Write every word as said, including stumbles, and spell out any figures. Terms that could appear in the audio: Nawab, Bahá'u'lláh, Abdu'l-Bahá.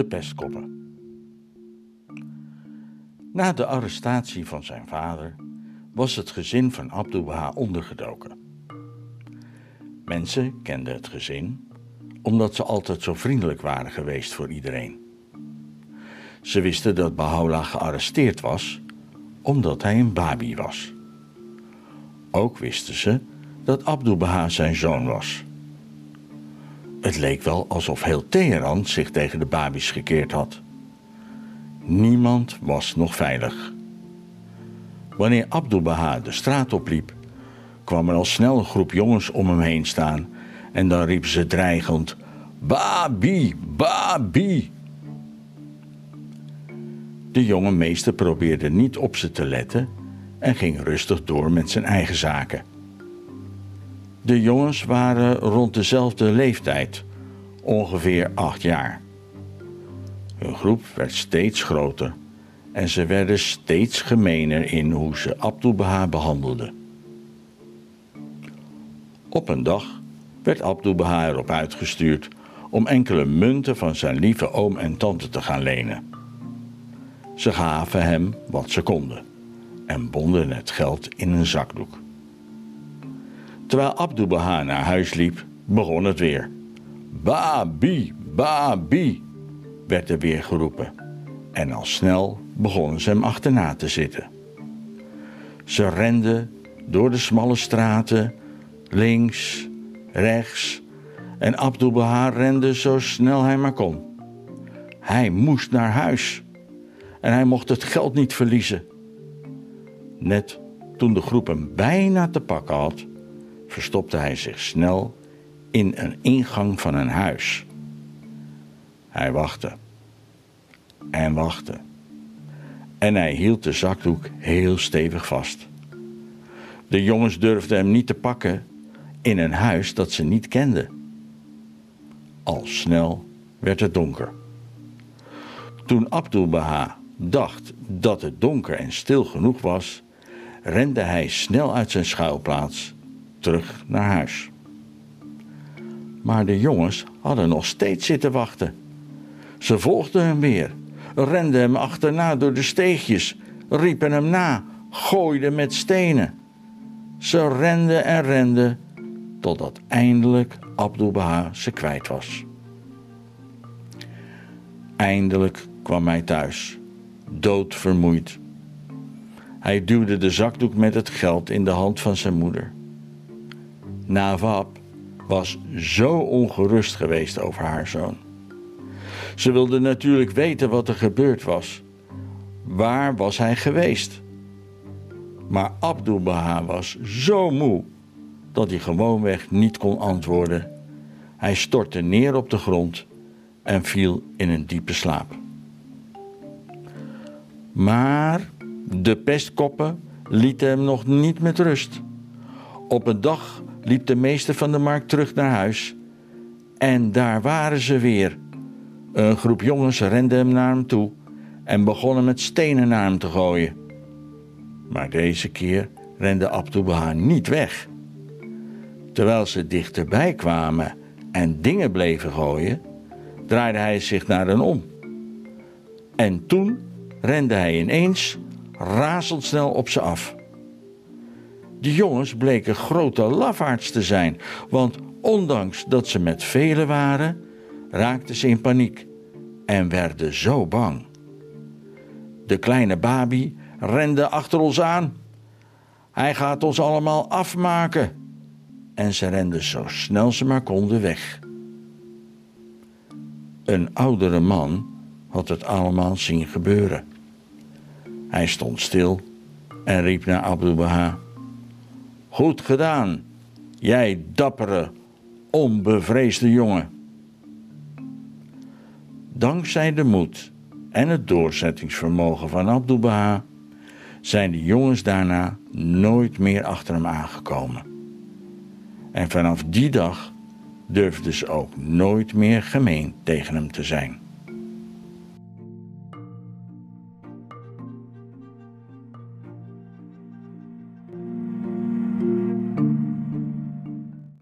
de pestkoppen. Na de arrestatie van zijn vader was het gezin van Abdu'l-Bahá ondergedoken. Mensen kenden het gezin omdat ze altijd zo vriendelijk waren geweest voor iedereen. Ze wisten dat Bahá'u'lláh gearresteerd was omdat hij een babi was. Ook wisten ze dat Abdu'l-Bahá zijn zoon was. Het leek wel alsof heel Teheran zich tegen de babi's gekeerd had. Niemand was nog veilig. Wanneer Abdu'l-Bahá de straat opliep, kwam er al snel een groep jongens om hem heen staan en dan riepen ze dreigend: "Babi, babi!" De jonge meester probeerde niet op ze te letten en ging rustig door met zijn eigen zaken. De jongens waren rond dezelfde leeftijd, ongeveer acht jaar. Hun groep werd steeds groter en ze werden steeds gemener in hoe ze Abdu'l-Bahá behandelden. Op een dag werd Abdu'l-Bahá erop uitgestuurd om enkele munten van zijn lieve oom en tante te gaan lenen. Ze gaven hem wat ze konden en bonden het geld in een zakdoek. Terwijl Abdu'l-Bahá naar huis liep, begon het weer. "Babi, babi!" werd er weer geroepen en al snel begonnen ze hem achterna te zitten. Ze renden door de smalle straten, links, rechts, en Abdu'l-Bahá rende zo snel hij maar kon. Hij moest naar huis en hij mocht het geld niet verliezen. Net toen de groep hem bijna te pakken had, verstopte hij zich snel in een ingang van een huis. Hij wachtte en wachtte en hij hield de zakdoek heel stevig vast. De jongens durfden hem niet te pakken in een huis dat ze niet kenden. Al snel werd het donker. Toen Abdu'l-Bahá dacht dat het donker en stil genoeg was, rende hij snel uit zijn schuilplaats terug naar huis. Maar de jongens hadden nog steeds zitten wachten. Ze volgden hem weer, renden hem achterna door de steegjes, riepen hem na, gooiden met stenen. Ze renden en renden, totdat eindelijk Abdu'l-Bahá ze kwijt was. Eindelijk kwam hij thuis, doodvermoeid. Hij duwde de zakdoek met het geld in de hand van zijn moeder. Nawab was zo ongerust geweest over haar zoon. Ze wilde natuurlijk weten wat er gebeurd was. Waar was hij geweest? Maar Abdu'l-Bahá was zo moe dat hij gewoonweg niet kon antwoorden. Hij stortte neer op de grond en viel in een diepe slaap. Maar de pestkoppen lieten hem nog niet met rust. Op een dag liep de meester van de markt terug naar huis en daar waren ze weer. Een groep jongens rende hem naar hem toe en begonnen met stenen naar hem te gooien. Maar deze keer rende Abdu'l-Bahá niet weg. Terwijl ze dichterbij kwamen en dingen bleven gooien, draaide hij zich naar hen om. En toen rende hij ineens razendsnel op ze af. De jongens bleken grote lafaards te zijn, want ondanks dat ze met velen waren, raakten ze in paniek en werden zo bang. De kleine babi rende achter ons aan. "Hij gaat ons allemaal afmaken." En ze renden zo snel ze maar konden weg. Een oudere man had het allemaal zien gebeuren. Hij stond stil en riep naar Abdu'l-Bahá: "Goed gedaan, jij dappere, onbevreesde jongen." Dankzij de moed en het doorzettingsvermogen van Abdu'l-Bahá zijn de jongens daarna nooit meer achter hem aangekomen. En vanaf die dag durfden ze ook nooit meer gemeen tegen hem te zijn.